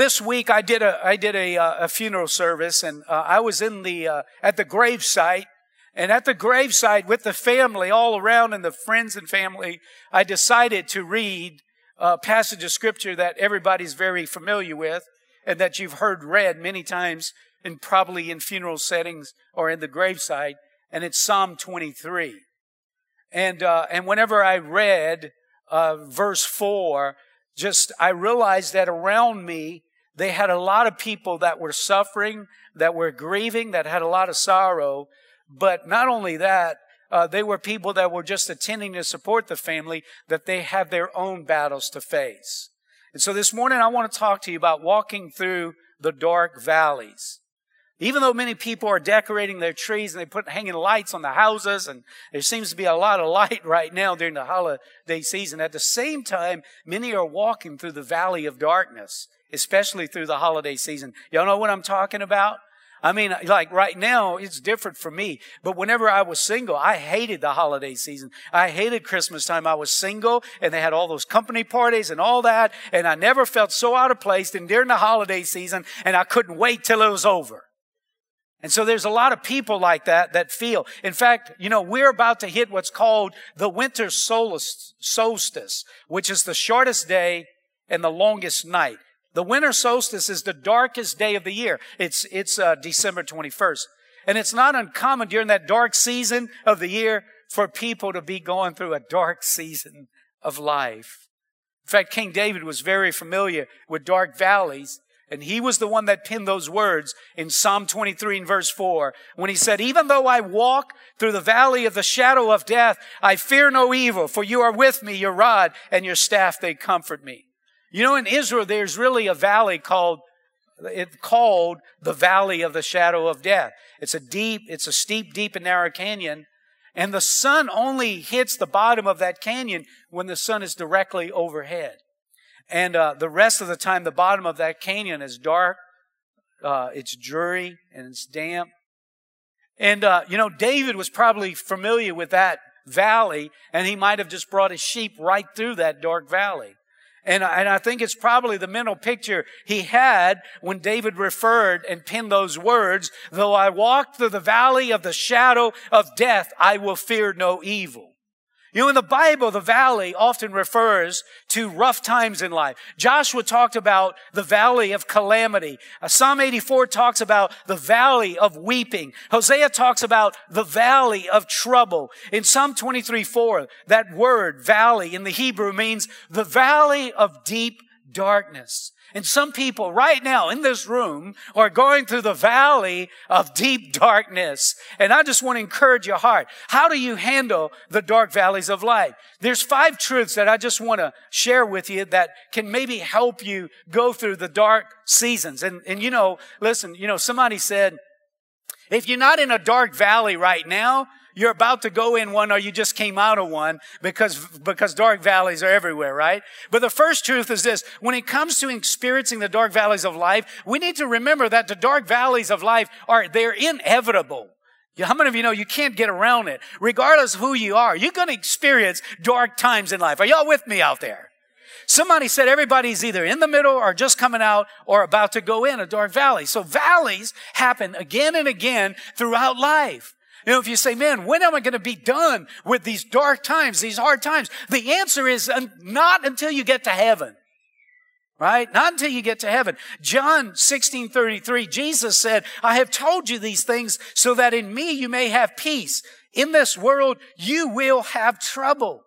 This week I did a funeral service, and I was in the at the gravesite, and at the gravesite with the family all around and the friends and family, I decided to read a passage of scripture that everybody's very familiar with and that you've heard read many times and probably in funeral settings or in the gravesite, and it's Psalm 23. And whenever I read verse 4, I realized that around me, they had a lot of people that were suffering, that were grieving, that had a lot of sorrow. But not only that, they were people that were just attending to support the family, that they had their own battles to face. And so this morning, I want to talk to you about walking through the dark valleys. Even though many people are decorating their trees and they put hanging lights on the houses, and there seems to be a lot of light right now during the holiday season, at the same time, many are walking through the valley of darkness, especially through the holiday season. Y'all know what I'm talking about? I mean, like right now, it's different for me. But whenever I was single, I hated the holiday season. I hated Christmas time. I was single, and they had all those company parties and all that, and I never felt so out of place than during the holiday season, and I couldn't wait till it was over. And so there's a lot of people like that that feel. In fact, you know, we're about to hit what's called the winter solstice, which is the shortest day and the longest night. The winter solstice is the darkest day of the year. It's December 21st. And it's not uncommon during that dark season of the year for people to be going through a dark season of life. In fact, King David was very familiar with dark valleys, and he was the one that penned those words in Psalm 23 and verse 4 when he said, "Even though I walk through the valley of the shadow of death, I fear no evil, for you are with me, your rod and your staff, they comfort me." You know, in Israel, there's really a valley called the Valley of the Shadow of Death. It's a steep, deep and narrow canyon. And the sun only hits the bottom of that canyon when the sun is directly overhead. And the rest of the time, the bottom of that canyon is dark, it's dreary, and it's damp. And, you know, David was probably familiar with that valley, and he might have just brought his sheep right through that dark valley. And I think it's probably the mental picture he had when David referred and penned those words, "Though I walk through the valley of the shadow of death, I will fear no evil." You know, in the Bible, the valley often refers to rough times in life. Joshua talked about the valley of calamity. Psalm 84 talks about the valley of weeping. Hosea talks about the valley of trouble. In Psalm 23:4, that word valley in the Hebrew means the valley of deep darkness. And some people right now in this room are going through the valley of deep darkness. And I just want to encourage your heart. How do you handle the dark valleys of life? There's 5 truths that I just want to share with you that can maybe help you go through the dark seasons. And you know, listen, you know, somebody said, if you're not in a dark valley right now, you're about to go in one, or you just came out of one, because dark valleys are everywhere, right? But the first truth is this. When it comes to experiencing the dark valleys of life, we need to remember that the dark valleys of life they're inevitable. How many of you know you can't get around it? Regardless of who you are, you're going to experience dark times in life. Are y'all with me out there? Somebody said everybody's either in the middle or just coming out or about to go in a dark valley. So valleys happen again and again throughout life. You know, if you say, man, when am I going to be done with these dark times, these hard times? The answer is not until you get to heaven, right? Not until you get to heaven. John 16:33, Jesus said, "I have told you these things so that in me you may have peace. In this world you will have trouble."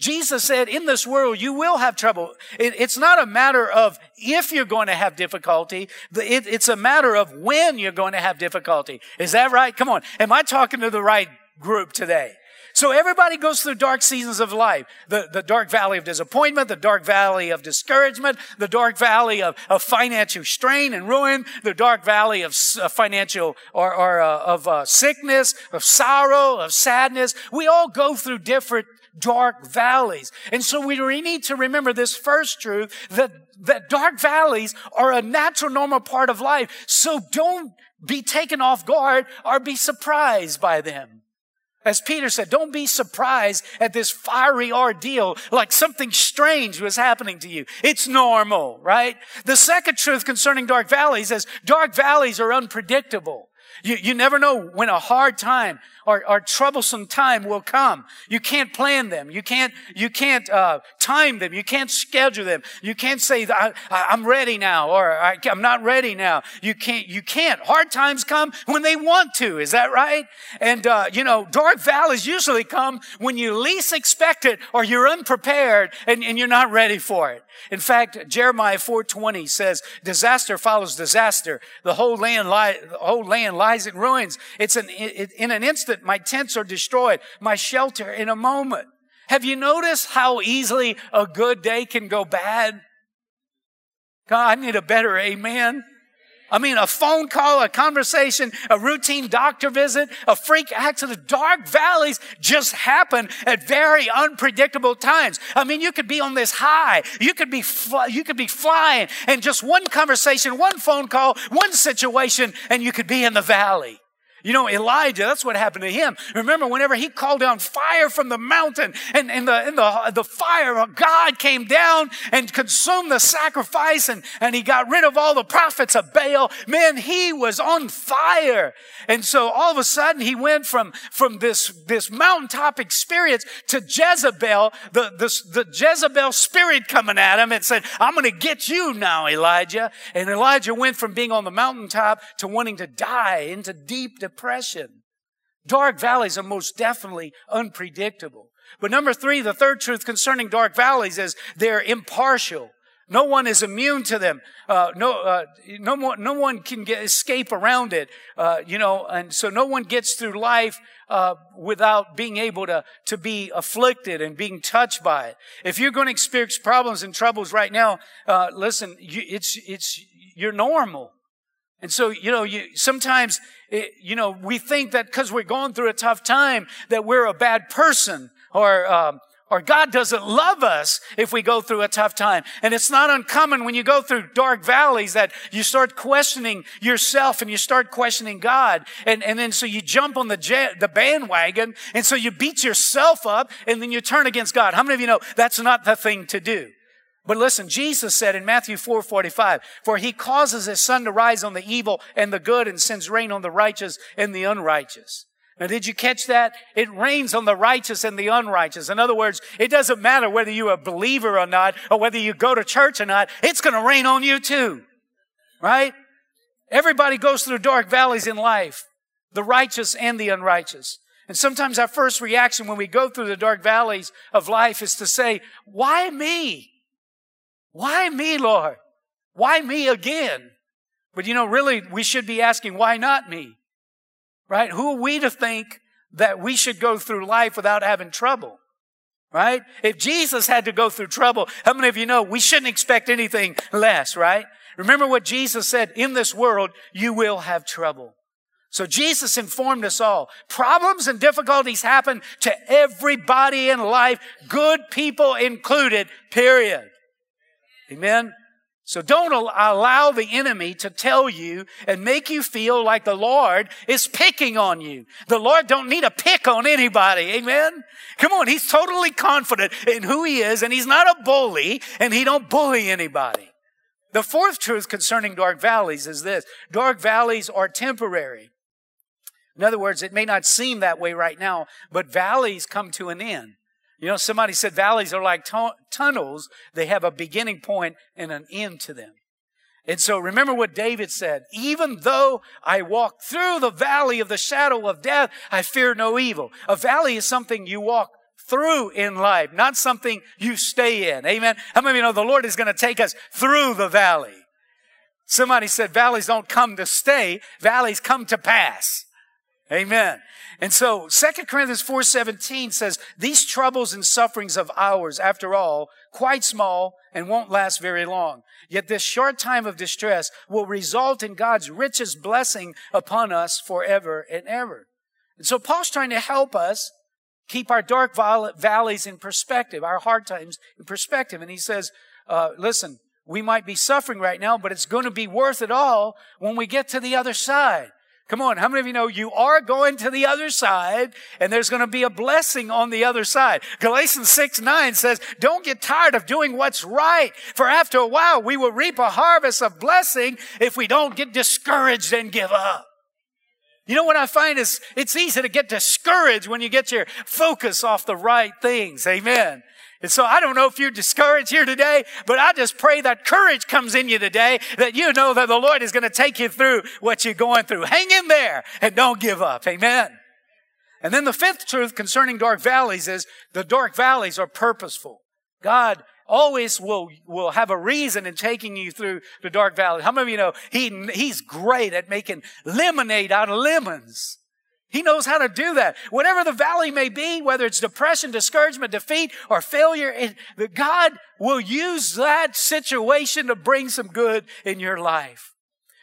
Jesus said, in this world, you will have trouble. It's not a matter of if you're going to have difficulty. It's a matter of when you're going to have difficulty. Is that right? Come on. Am I talking to the right group today? So everybody goes through dark seasons of life. The dark valley of disappointment, the dark valley of discouragement, the dark valley of financial strain and ruin, the dark valley of financial or of sickness, of sorrow, of sadness. We all go through different dark valleys. And so we need to remember this first truth, that dark valleys are a natural, normal part of life. So don't be taken off guard or be surprised by them. As Peter said, don't be surprised at this fiery ordeal, like something strange was happening to you. It's normal, right? The second truth concerning dark valleys is dark valleys are unpredictable. You never know when a hard time or troublesome time will come. You can't plan them. You can't time them. You can't schedule them. You can't say, I'm ready now, or I'm not ready now. You can't. Hard times come when they want to. Is that right? And, dark valleys usually come when you least expect it, or you're unprepared and you're not ready for it. In fact, Jeremiah 4:20 says, disaster follows disaster. The whole land lies in ruins. In an instant, my tents are destroyed, my shelter in a moment. Have you noticed how easily a good day can go bad? God, I need a better amen. I mean, a phone call, a conversation, a routine doctor visit, a freak accident. Dark valleys just happen at very unpredictable times. I mean, you could be on this high. You could be flying, and just one conversation, one phone call, one situation, and you could be in the valley. You know, Elijah, that's what happened to him. Remember, whenever he called down fire from the mountain, and the fire of God came down and consumed the sacrifice, and he got rid of all the prophets of Baal. Man, he was on fire. And so all of a sudden, he went from this mountaintop experience to Jezebel, the Jezebel spirit coming at him and said, I'm going to get you now, Elijah. And Elijah went from being on the mountaintop to wanting to die into deep depression. Dark valleys are most definitely unpredictable. But number three, the third truth concerning dark valleys is they're impartial. No one is immune to them. No one can escape around it. And so no one gets through life without being able to be afflicted and being touched by it. If you're going to experience problems and troubles right now, listen, you're normal. And so, sometimes, we think that because we're going through a tough time that we're a bad person, or God doesn't love us if we go through a tough time. And it's not uncommon when you go through dark valleys that you start questioning yourself and you start questioning God. And then so you jump on the bandwagon, and so you beat yourself up, and then you turn against God. How many of you know that's not the thing to do? But listen, Jesus said in Matthew 4:45, for he causes his sun to rise on the evil and the good and sends rain on the righteous and the unrighteous. Now, did you catch that? It rains on the righteous and the unrighteous. In other words, it doesn't matter whether you're a believer or not, or whether you go to church or not, it's going to rain on you too, right? Everybody goes through dark valleys in life, the righteous and the unrighteous. And sometimes our first reaction when we go through the dark valleys of life is to say, why me? Why me, Lord? Why me again? But really, we should be asking, why not me? Right? Who are we to think that we should go through life without having trouble? Right? If Jesus had to go through trouble, how many of you know we shouldn't expect anything less, right? Remember what Jesus said, in this world, you will have trouble. So Jesus informed us all. Problems and difficulties happen to everybody in life, good people included, period. Amen? So don't allow the enemy to tell you and make you feel like the Lord is picking on you. The Lord don't need a pick on anybody. Amen? Come on, he's totally confident in who he is, and he's not a bully, and he don't bully anybody. The fourth truth concerning dark valleys is this. Dark valleys are temporary. In other words, it may not seem that way right now, but valleys come to an end. Somebody said valleys are like tunnels. They have a beginning point and an end to them. And so remember what David said, even though I walk through the valley of the shadow of death, I fear no evil. A valley is something you walk through in life, not something you stay in. Amen. How many of you know the Lord is going to take us through the valley? Somebody said valleys don't come to stay. Valleys come to pass. Amen. And so 2 Corinthians 4:17 says, these troubles and sufferings of ours, after all, quite small and won't last very long. Yet this short time of distress will result in God's richest blessing upon us forever and ever. And so Paul's trying to help us keep our dark valleys in perspective, our hard times in perspective. And he says, listen, we might be suffering right now, but it's going to be worth it all when we get to the other side. Come on, how many of you know you are going to the other side and there's going to be a blessing on the other side? Galatians 6:9 says, don't get tired of doing what's right, for after a while we will reap a harvest of blessing if we don't get discouraged and give up. You know what I find is it's easy to get discouraged when you get your focus off the right things. Amen. And so I don't know if you're discouraged here today, but I just pray that courage comes in you today, that you know that the Lord is going to take you through what you're going through. Hang in there and don't give up. Amen. And then the fifth truth concerning dark valleys is the dark valleys are purposeful. God always will have a reason in taking you through the dark valley. How many of you know he's great at making lemonade out of lemons? He knows how to do that. Whatever the valley may be, whether it's depression, discouragement, defeat, or failure, God will use that situation to bring some good in your life.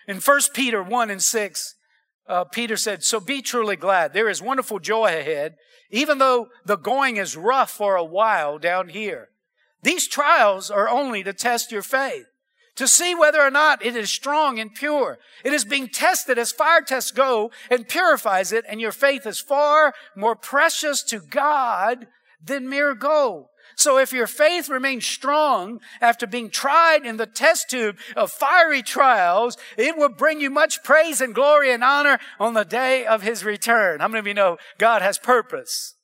In 1 Peter 1:6, Peter said, so be truly glad. There is wonderful joy ahead, even though the going is rough for a while down here. These trials are only to test your faith, to see whether or not it is strong and pure. It is being tested as fire tests go and purifies it, and your faith is far more precious to God than mere gold. So if your faith remains strong after being tried in the test tube of fiery trials, it will bring you much praise and glory and honor on the day of His return. How many of you know God has purpose?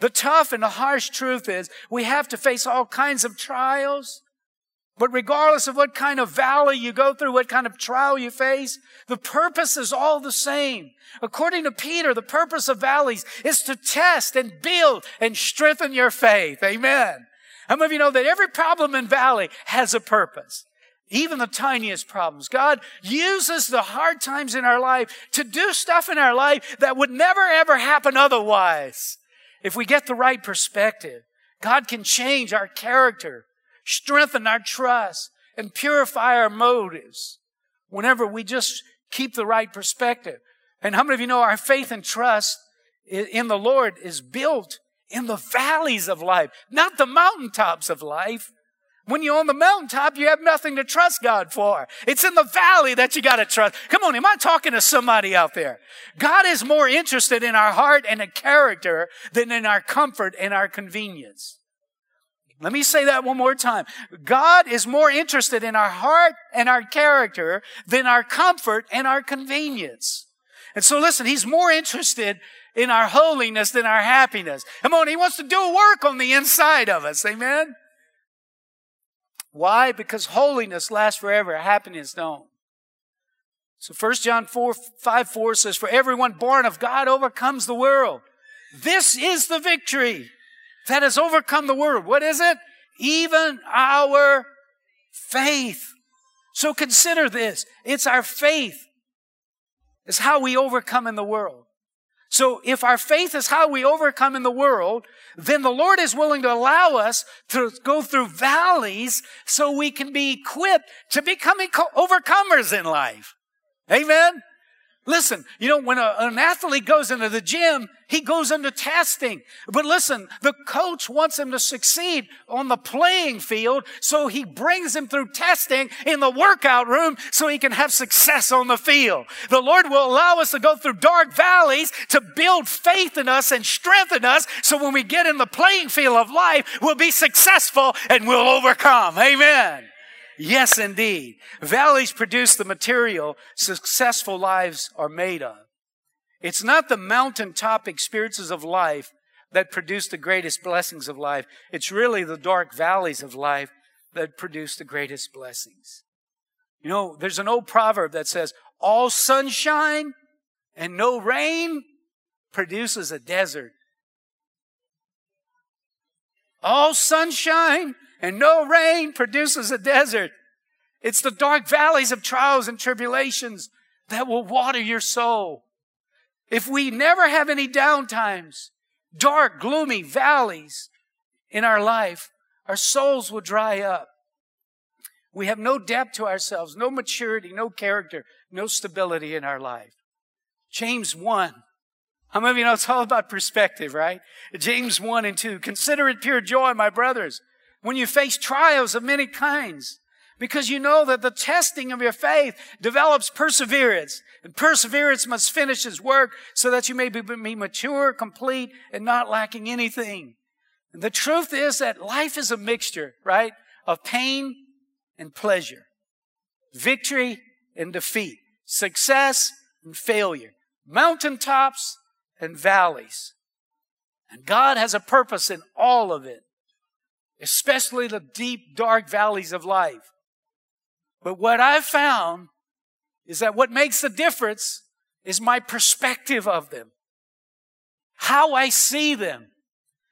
The tough and the harsh truth is we have to face all kinds of trials. But regardless of what kind of valley you go through, what kind of trial you face, the purpose is all the same. According to Peter, the purpose of valleys is to test and build and strengthen your faith. Amen. How many of you know that every problem and valley has a purpose? Even the tiniest problems. God uses the hard times in our life to do stuff in our life that would never, ever happen otherwise. If we get the right perspective, God can change our character, strengthen our trust, and purify our motives whenever we just keep the right perspective. And how many of you know our faith and trust in the Lord is built in the valleys of life, not the mountaintops of life? When you're on the mountaintop, you have nothing to trust God for. It's in the valley that you got to trust. Come on, am I talking to somebody out there? God is more interested in our heart and in character than in our comfort and our convenience. Let me say that one more time. God is more interested in our heart and our character than our comfort and our convenience. And so listen, He's more interested in our holiness than our happiness. Come on, He wants to do a work on the inside of us. Amen? Why? Because holiness lasts forever. Happiness don't. So 1 John 5:4 says, for everyone born of God overcomes the world. This is the victory that has overcome the world. What is it? Even our faith. So consider this. It's our faith is how we overcome in the world. So if our faith is how we overcome in the world, then the Lord is willing to allow us to go through valleys so we can be equipped to become overcomers in life. Amen? Listen, you know, when an athlete goes into the gym, he goes into testing. But listen, the coach wants him to succeed on the playing field, so he brings him through testing in the workout room so he can have success on the field. The Lord will allow us to go through dark valleys to build faith in us and strengthen us so when we get in the playing field of life, we'll be successful and we'll overcome. Amen. Yes, indeed. Valleys produce the material successful lives are made of. It's not the mountaintop experiences of life that produce the greatest blessings of life. It's really the dark valleys of life that produce the greatest blessings. You know, there's an old proverb that says, all sunshine and no rain produces a desert. All sunshine and no rain produces a desert. It's the dark valleys of trials and tribulations that will water your soul. If we never have any downtimes, dark, gloomy valleys in our life, our souls will dry up. We have no depth to ourselves, no maturity, no character, no stability in our life. James 1. How many of you know it's all about perspective, right? James 1:2. Consider it pure joy, my brothers, when you face trials of many kinds, Because you know that the testing of your faith develops perseverance. And perseverance must finish its work so that you may be mature, complete, and not lacking anything. And the truth is that life is a mixture, right, of pain and pleasure, victory and defeat, success and failure, mountaintops and valleys. And God has a purpose in all of it, especially the deep, dark valleys of life. But what I've found is that what makes the difference is my perspective of them, how I see them.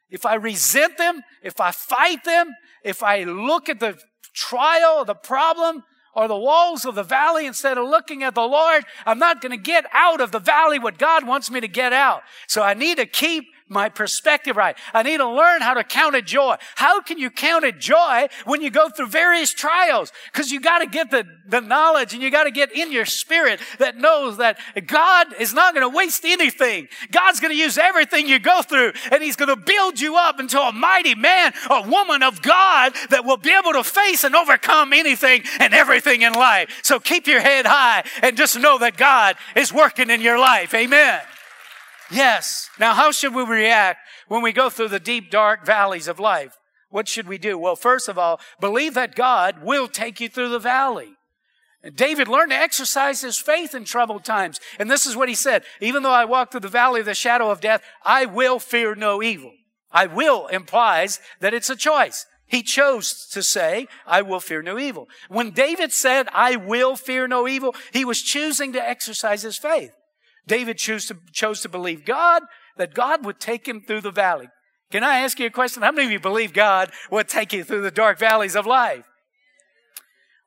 If I resent them, if I fight them, if I look at the trial, the problem, or the walls of the valley instead of looking at the Lord, I'm not going to get out of the valley what God wants me to get out. So I need to keep my perspective right. I need to learn how to count it joy. How can you count it joy when you go through various trials? Because you got to get the knowledge, and you got to get in your spirit that knows that God is not going to waste anything. God's going to use everything you go through, and He's going to build you up into a mighty man or woman of God that will be able to face and overcome anything and everything in life. So keep your head high and just know that God is working in your life. Amen. Yes. Now, how should we react when we go through the deep, dark valleys of life? What should we do? Well, first of all, believe that God will take you through the valley. David learned to exercise his faith in troubled times. And this is what he said. Even though I walk through the valley of the shadow of death, I will fear no evil. I will implies that it's a choice. He chose to say, I will fear no evil. When David said, I will fear no evil, he was choosing to exercise his faith. David chose to believe God, that God would take him through the valley. Can I ask you a question? How many of you believe God would take you through the dark valleys of life?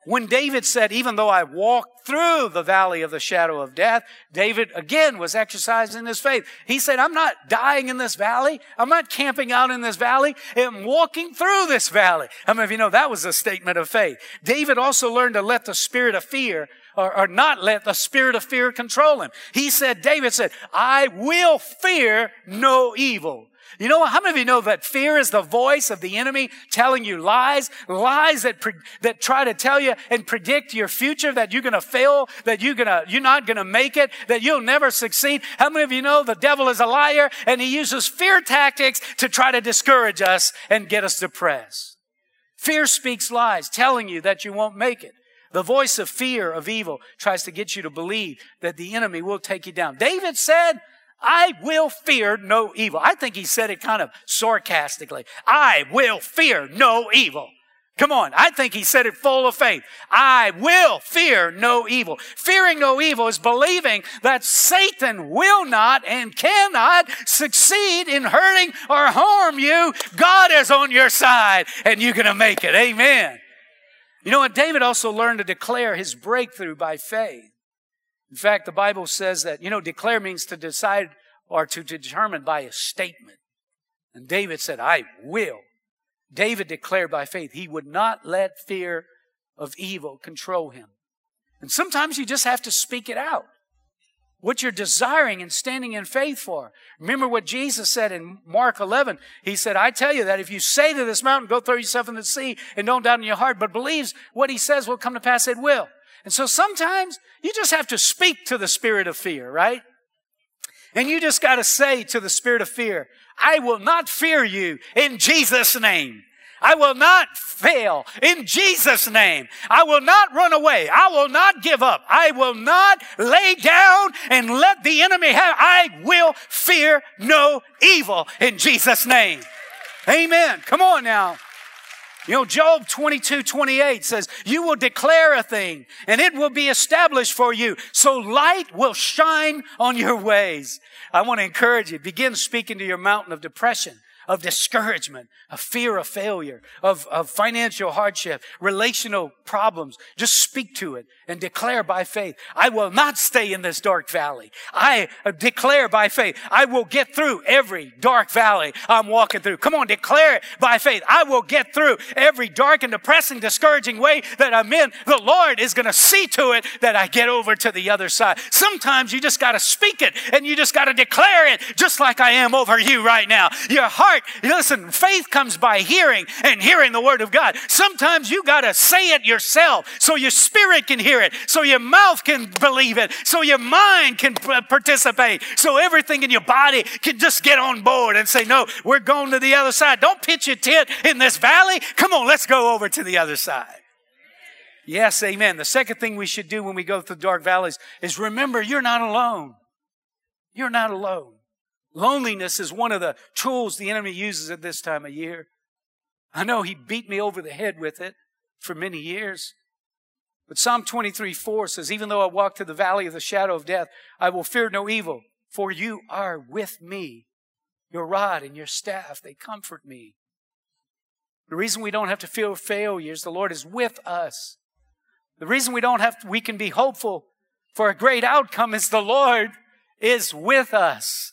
When David said, even though I walk through the valley of the shadow of death, David again was exercising his faith. He said, I'm not dying in this valley. I'm not camping out in this valley. I'm walking through this valley. How many of you know that was a statement of faith? David also learned to let the spirit of fear or not let the spirit of fear control him. David said, I will fear no evil. You know, how many of you know that fear is the voice of the enemy telling you lies that try to tell you and predict your future, that you're going to fail, that you're not going to make it, that you'll never succeed? How many of you know the devil is a liar and he uses fear tactics to try to discourage us and get us depressed? Fear speaks lies, telling you that you won't make it. The voice of fear of evil tries to get you to believe that the enemy will take you down. David said, I will fear no evil. I think he said it kind of sarcastically. I will fear no evil. Come on. I think he said it full of faith. I will fear no evil. Fearing no evil is believing that Satan will not and cannot succeed in hurting or harm you. God is on your side and you're going to make it. Amen. You know what? David also learned to declare his breakthrough by faith. In fact, the Bible says that, declare means to decide or to determine by a statement. And David said, I will. David declared by faith. He would not let fear of evil control him. And sometimes you just have to speak it out, what you're desiring and standing in faith for. Remember what Jesus said in Mark 11. He said, I tell you that if you say to this mountain, go throw yourself in the sea and don't doubt in your heart, but believes what he says will come to pass, it will. And so sometimes you just have to speak to the spirit of fear, right? And you just got to say to the spirit of fear, I will not fear you in Jesus' name. I will not fail in Jesus' name. I will not run away. I will not give up. I will not lay down and let the enemy have. I will fear no evil in Jesus' name. Amen. Come on now. Job 22:28 says, you will declare a thing and it will be established for you. So light will shine on your ways. I want to encourage you. Begin speaking to your mountain of depression, of discouragement, of fear of failure, of financial hardship, relational problems. Just speak to it and declare by faith, I will not stay in this dark valley. I declare by faith, I will get through every dark valley I'm walking through. Come on, declare it by faith. I will get through every dark and depressing, discouraging way that I'm in. The Lord is going to see to it that I get over to the other side. Sometimes you just got to speak it and you just got to declare it, just like I am over you right now. Your heart heart. Listen, faith comes by hearing, and hearing the word of God. Sometimes you got to say it yourself so your spirit can hear it, so your mouth can believe it, so your mind can participate, so everything in your body can just get on board and say, no, we're going to the other side. Don't pitch your tent in this valley. Come on, let's go over to the other side. Yes, amen. The second thing we should do when we go through dark valleys is remember you're not alone. You're not alone. Loneliness is one of the tools the enemy uses at this time of year. I know he beat me over the head with it for many years. But Psalm 23:4 says, even though I walk through the valley of the shadow of death, I will fear no evil, for you are with me. Your rod and your staff, they comfort me. The reason we don't have to fear failures, the Lord is with us. The reason we can be hopeful for a great outcome is the Lord is with us.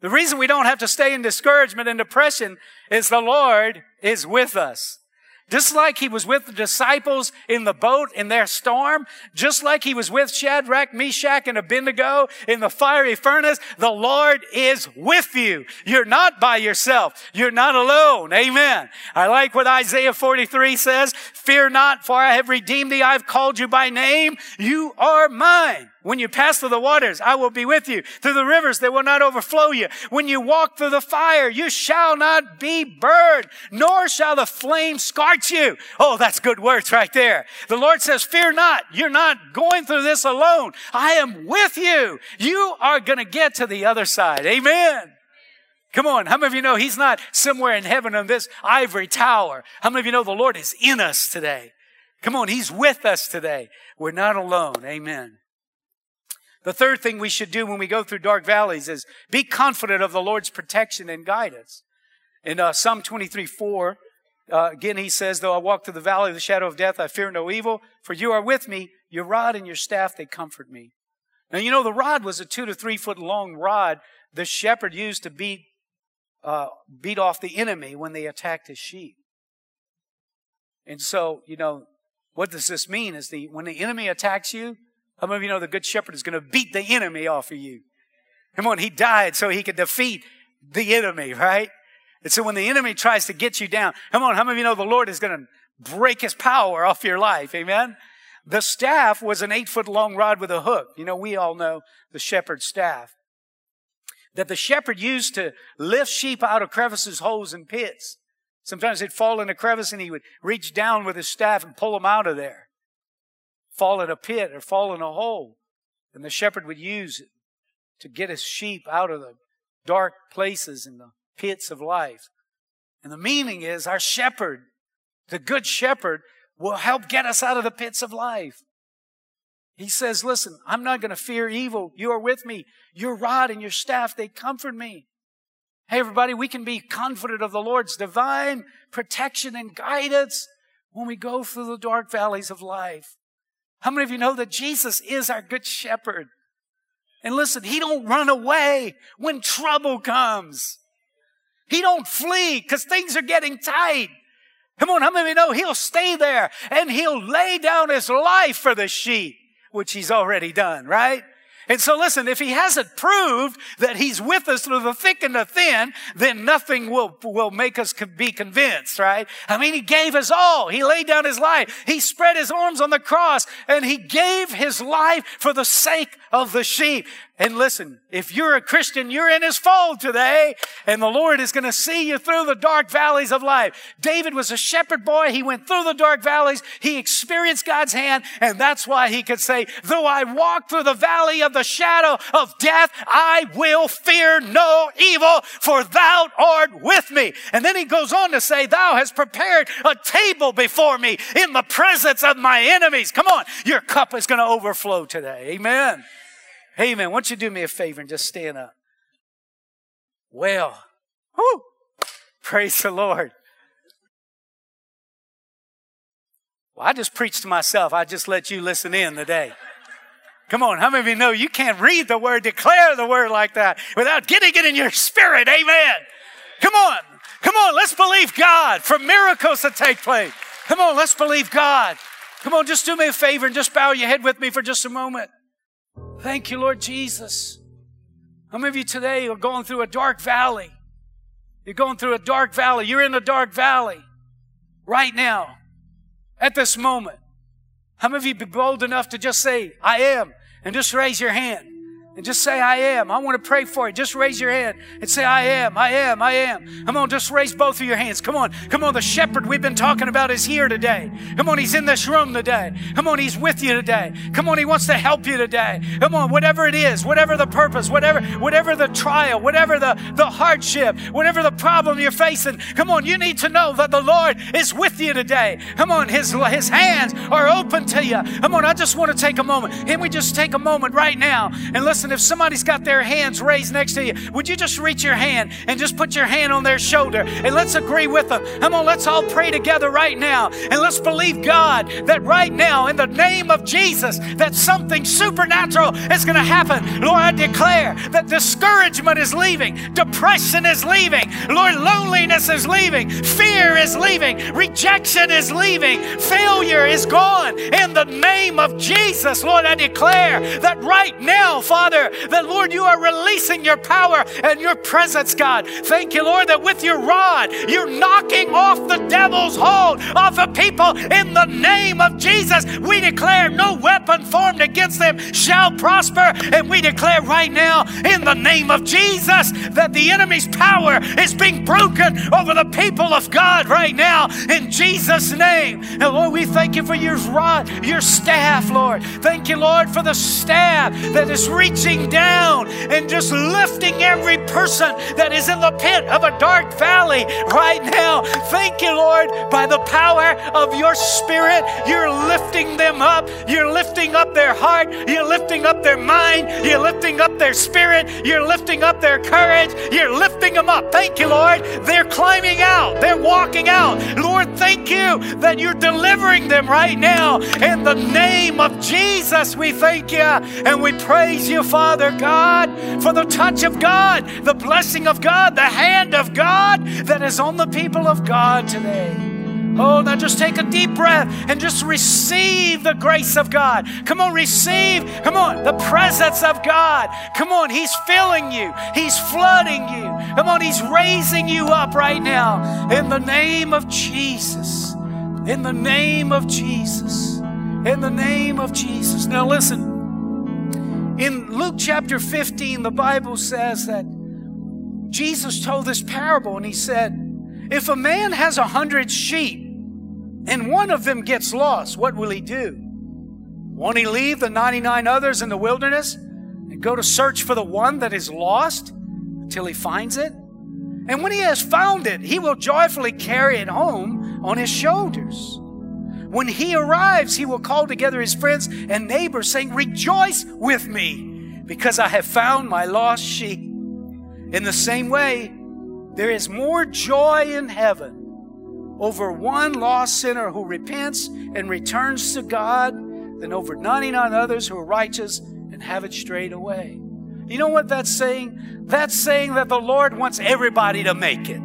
The reason we don't have to stay in discouragement and depression is the Lord is with us. Just like he was with the disciples in the boat in their storm, just like he was with Shadrach, Meshach, and Abednego in the fiery furnace, the Lord is with you. You're not by yourself. You're not alone. Amen. I like what Isaiah 43 says, fear not, for I have redeemed thee. I've called you by name. You are mine. When you pass through the waters, I will be with you. Through the rivers, they will not overflow you. When you walk through the fire, you shall not be burned, nor shall the flame scorch you. Oh, that's good words right there. The Lord says, fear not. You're not going through this alone. I am with you. You are going to get to the other side. Amen. Come on. How many of you know he's not somewhere in heaven on this ivory tower? How many of you know the Lord is in us today? Come on. He's with us today. We're not alone. Amen. The third thing we should do when we go through dark valleys is be confident of the Lord's protection and guidance. In Psalm 23:4, again, he says, though I walk through the valley of the shadow of death, I fear no evil, for you are with me. Your rod and your staff, they comfort me. Now, you know, the rod was a 2 to 3 foot long rod the shepherd used to beat off the enemy when they attacked his sheep. And so, you know, what does this mean is when the enemy attacks you, how many of you know the good shepherd is going to beat the enemy off of you? Come on, he died so he could defeat the enemy, right? And so when the enemy tries to get you down, come on, how many of you know the Lord is going to break his power off your life? Amen? The staff was an 8 foot long rod with a hook. You know, we all know the shepherd's staff that the shepherd used to lift sheep out of crevices, holes, and pits. Sometimes they'd fall in a crevice and he would reach down with his staff and pull them out of there. Fall in a pit or fall in a hole. And the shepherd would use it to get his sheep out of the dark places and the pits of life. And the meaning is our shepherd, the good shepherd, will help get us out of the pits of life. He says, listen, I'm not going to fear evil. You are with me. Your rod and your staff, they comfort me. Hey, everybody, we can be confident of the Lord's divine protection and guidance when we go through the dark valleys of life. How many of you know that Jesus is our good shepherd? And listen, he don't run away when trouble comes. He don't flee because things are getting tight. Come on, how many of you know he'll stay there and he'll lay down his life for the sheep, which he's already done, right? And so listen, if he hasn't proved that he's with us through the thick and the thin, then nothing will make us be convinced, right? I mean, he gave his all. He laid down his life. He spread his arms on the cross and he gave his life for the sake of the sheep. And listen, if you're a Christian, you're in his fold today, and the Lord is going to see you through the dark valleys of life. David was a shepherd boy. He went through the dark valleys. He experienced God's hand, and that's why he could say, though I walk through the valley of the shadow of death, I will fear no evil, for thou art with me. And then he goes on to say, thou hast prepared a table before me in the presence of my enemies. Come on, your cup is going to overflow today. Amen. Hey, man, why don't you do me a favor and just stand up? Well, whoo, praise the Lord. Well, I just preached to myself. I just let you listen in today. Come on, how many of you know you can't read the word, declare the word like that without getting it in your spirit? Amen. Come on, let's believe God for miracles to take place. Come on, let's believe God. Come on, just do me a favor and just bow your head with me for just a moment. Thank you, Lord Jesus. How many of you today are going through a dark valley You're going through a dark valley. You're in a dark valley right now, at this moment. How many of you be bold enough to just say, I am, and just raise your hand? And just say, I am. I want to pray for you. Just raise your hand and say, I am, I am, I am. Come on, just raise both of your hands. Come on, come on. The shepherd we've been talking about is here today. Come on, he's in this room today. Come on, he's with you today. Come on, he wants to help you today. Come on, whatever it is, whatever the purpose, whatever the trial, whatever the hardship, whatever the problem you're facing, come on, you need to know that the Lord is with you today. Come on, his hands are open to you. Come on, I just want to take a moment. Can we just take a moment right now and listen? And if somebody's got their hands raised next to you, would you just reach your hand and just put your hand on their shoulder and let's agree with them? Come on, let's all pray together right now and let's believe God that right now in the name of Jesus that something supernatural is going to happen. Lord, I declare that discouragement is leaving, depression is leaving, Lord, loneliness is leaving, fear is leaving, rejection is leaving, failure is gone. In the name of Jesus, Lord, I declare that right now, Father, that, Lord, you are releasing your power and your presence, God. Thank you, Lord, that with your rod, you're knocking off the devil's hold off of people. In the name of Jesus, we declare no weapon formed against them shall prosper. And we declare right now, in the name of Jesus, that the enemy's power is being broken over the people of God right now, in Jesus' name. And, Lord, we thank you for your rod, your staff, Lord. Thank you, Lord, for the staff that is reaching down and just lifting every person that is in the pit of a dark valley right now. Thank you, Lord, by the power of your Spirit, you're lifting them up. You're lifting up their heart. You're lifting up their mind. You're lifting up their spirit. You're lifting up their courage. You're lifting them up. Thank you, Lord. They're climbing out. They're walking out. Lord, thank you that you're delivering them right now. In the name of Jesus, we thank you and we praise you, Father God, for the touch of God, the blessing of God, the hand of God that is on the people of God today. Oh, now just take a deep breath and just receive the grace of God. Come on, receive, come on, the presence of God. Come on, he's filling you. He's flooding you. Come on, he's raising you up right now. In the name of Jesus. In the name of Jesus. In the name of Jesus. Now listen. In Luke chapter 15, the Bible says that Jesus told this parable and he said, if a man has 100 sheep and one of them gets lost, what will he do? Won't he leave the 99 others in the wilderness and go to search for the one that is lost until he finds it? And when he has found it, he will joyfully carry it home on his shoulders. When he arrives, he will call together his friends and neighbors, saying, rejoice with me, because I have found my lost sheep. In the same way, there is more joy in heaven over one lost sinner who repents and returns to God than over 99 others who are righteous and have it straight away. You know what that's saying? That's saying that the Lord wants everybody to make it.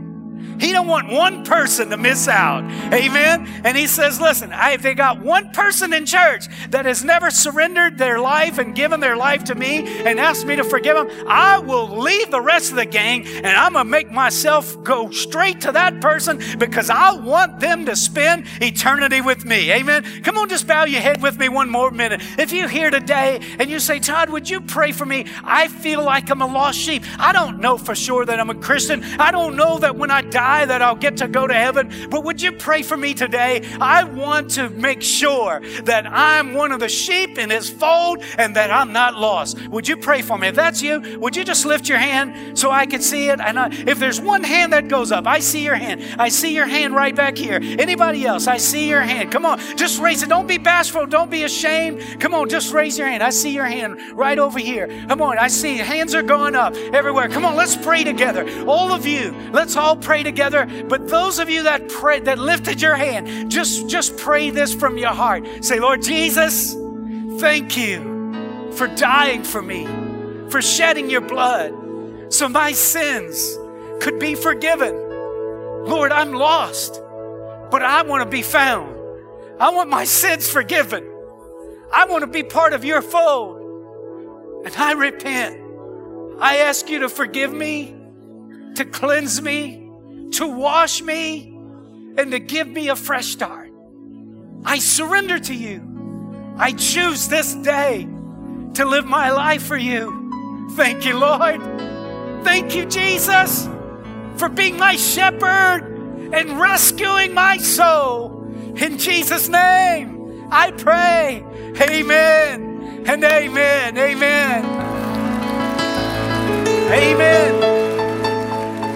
He don't want one person to miss out. Amen? And he says, listen, if they got one person in church that has never surrendered their life and given their life to me and asked me to forgive them, I will leave the rest of the gang and I'm going to make myself go straight to that person because I want them to spend eternity with me. Amen? Come on, just bow your head with me one more minute. If you're here today and you say, Todd, would you pray for me? I feel like I'm a lost sheep. I don't know for sure that I'm a Christian. I don't know that when I die that I'll get to go to heaven, but would you pray for me today? I want to make sure that I'm one of the sheep in his fold and that I'm not lost. Would you pray for me? If that's you, would you just lift your hand so I can see it? And if there's one hand that goes up, I see your hand. I see your hand right back here. Anybody else? I see your hand. Come on, just raise it. Don't be bashful. Don't be ashamed. Come on, just raise your hand. I see your hand right over here. Come on, I see hands are going up everywhere. Come on, let's pray together. All of you, let's all pray together. But those of you that prayed, that lifted your hand, just pray this from your heart. Say, Lord Jesus, thank you for dying for me, for shedding your blood so my sins could be forgiven. Lord, I'm lost, but I want to be found. I want my sins forgiven. I want to be part of your fold. And I repent. I ask you to forgive me, to cleanse me, to wash me and to give me a fresh start. I surrender to you. I choose this day to live my life for you. Thank you, Lord. Thank you, Jesus, for being my shepherd and rescuing my soul. In Jesus' name, I pray. Amen and amen. Amen. Amen.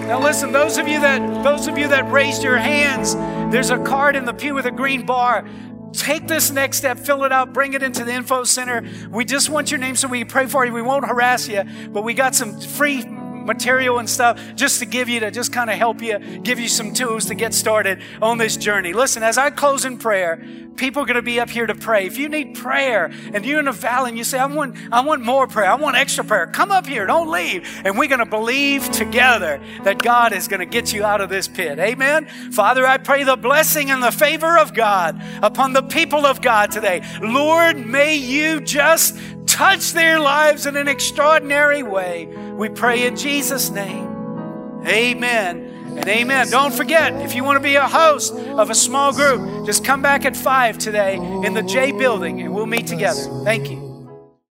Now listen, those of you that raised your hands, there's a card in the pew with a green bar. Take this next step, fill it out, bring it into the info center. We just want your name so we can pray for you. We won't harass you, but we got some free material and stuff just to give you, to just kind of help you, give you some tools to get started on this journey. Listen, as I close in prayer, people are going to be up here to pray. If you need prayer and you're in a valley and you say, I want more prayer, I want extra prayer, come up here, don't leave. And we're going to believe together that God is going to get you out of this pit. Amen. Father, I pray the blessing and the favor of God upon the people of God today. Lord, may you just touch their lives in an extraordinary way. We pray in Jesus' name. Amen and amen. Don't forget, if you want to be a host of a small group, just come back at 5 today in the J building and we'll meet together. Thank you.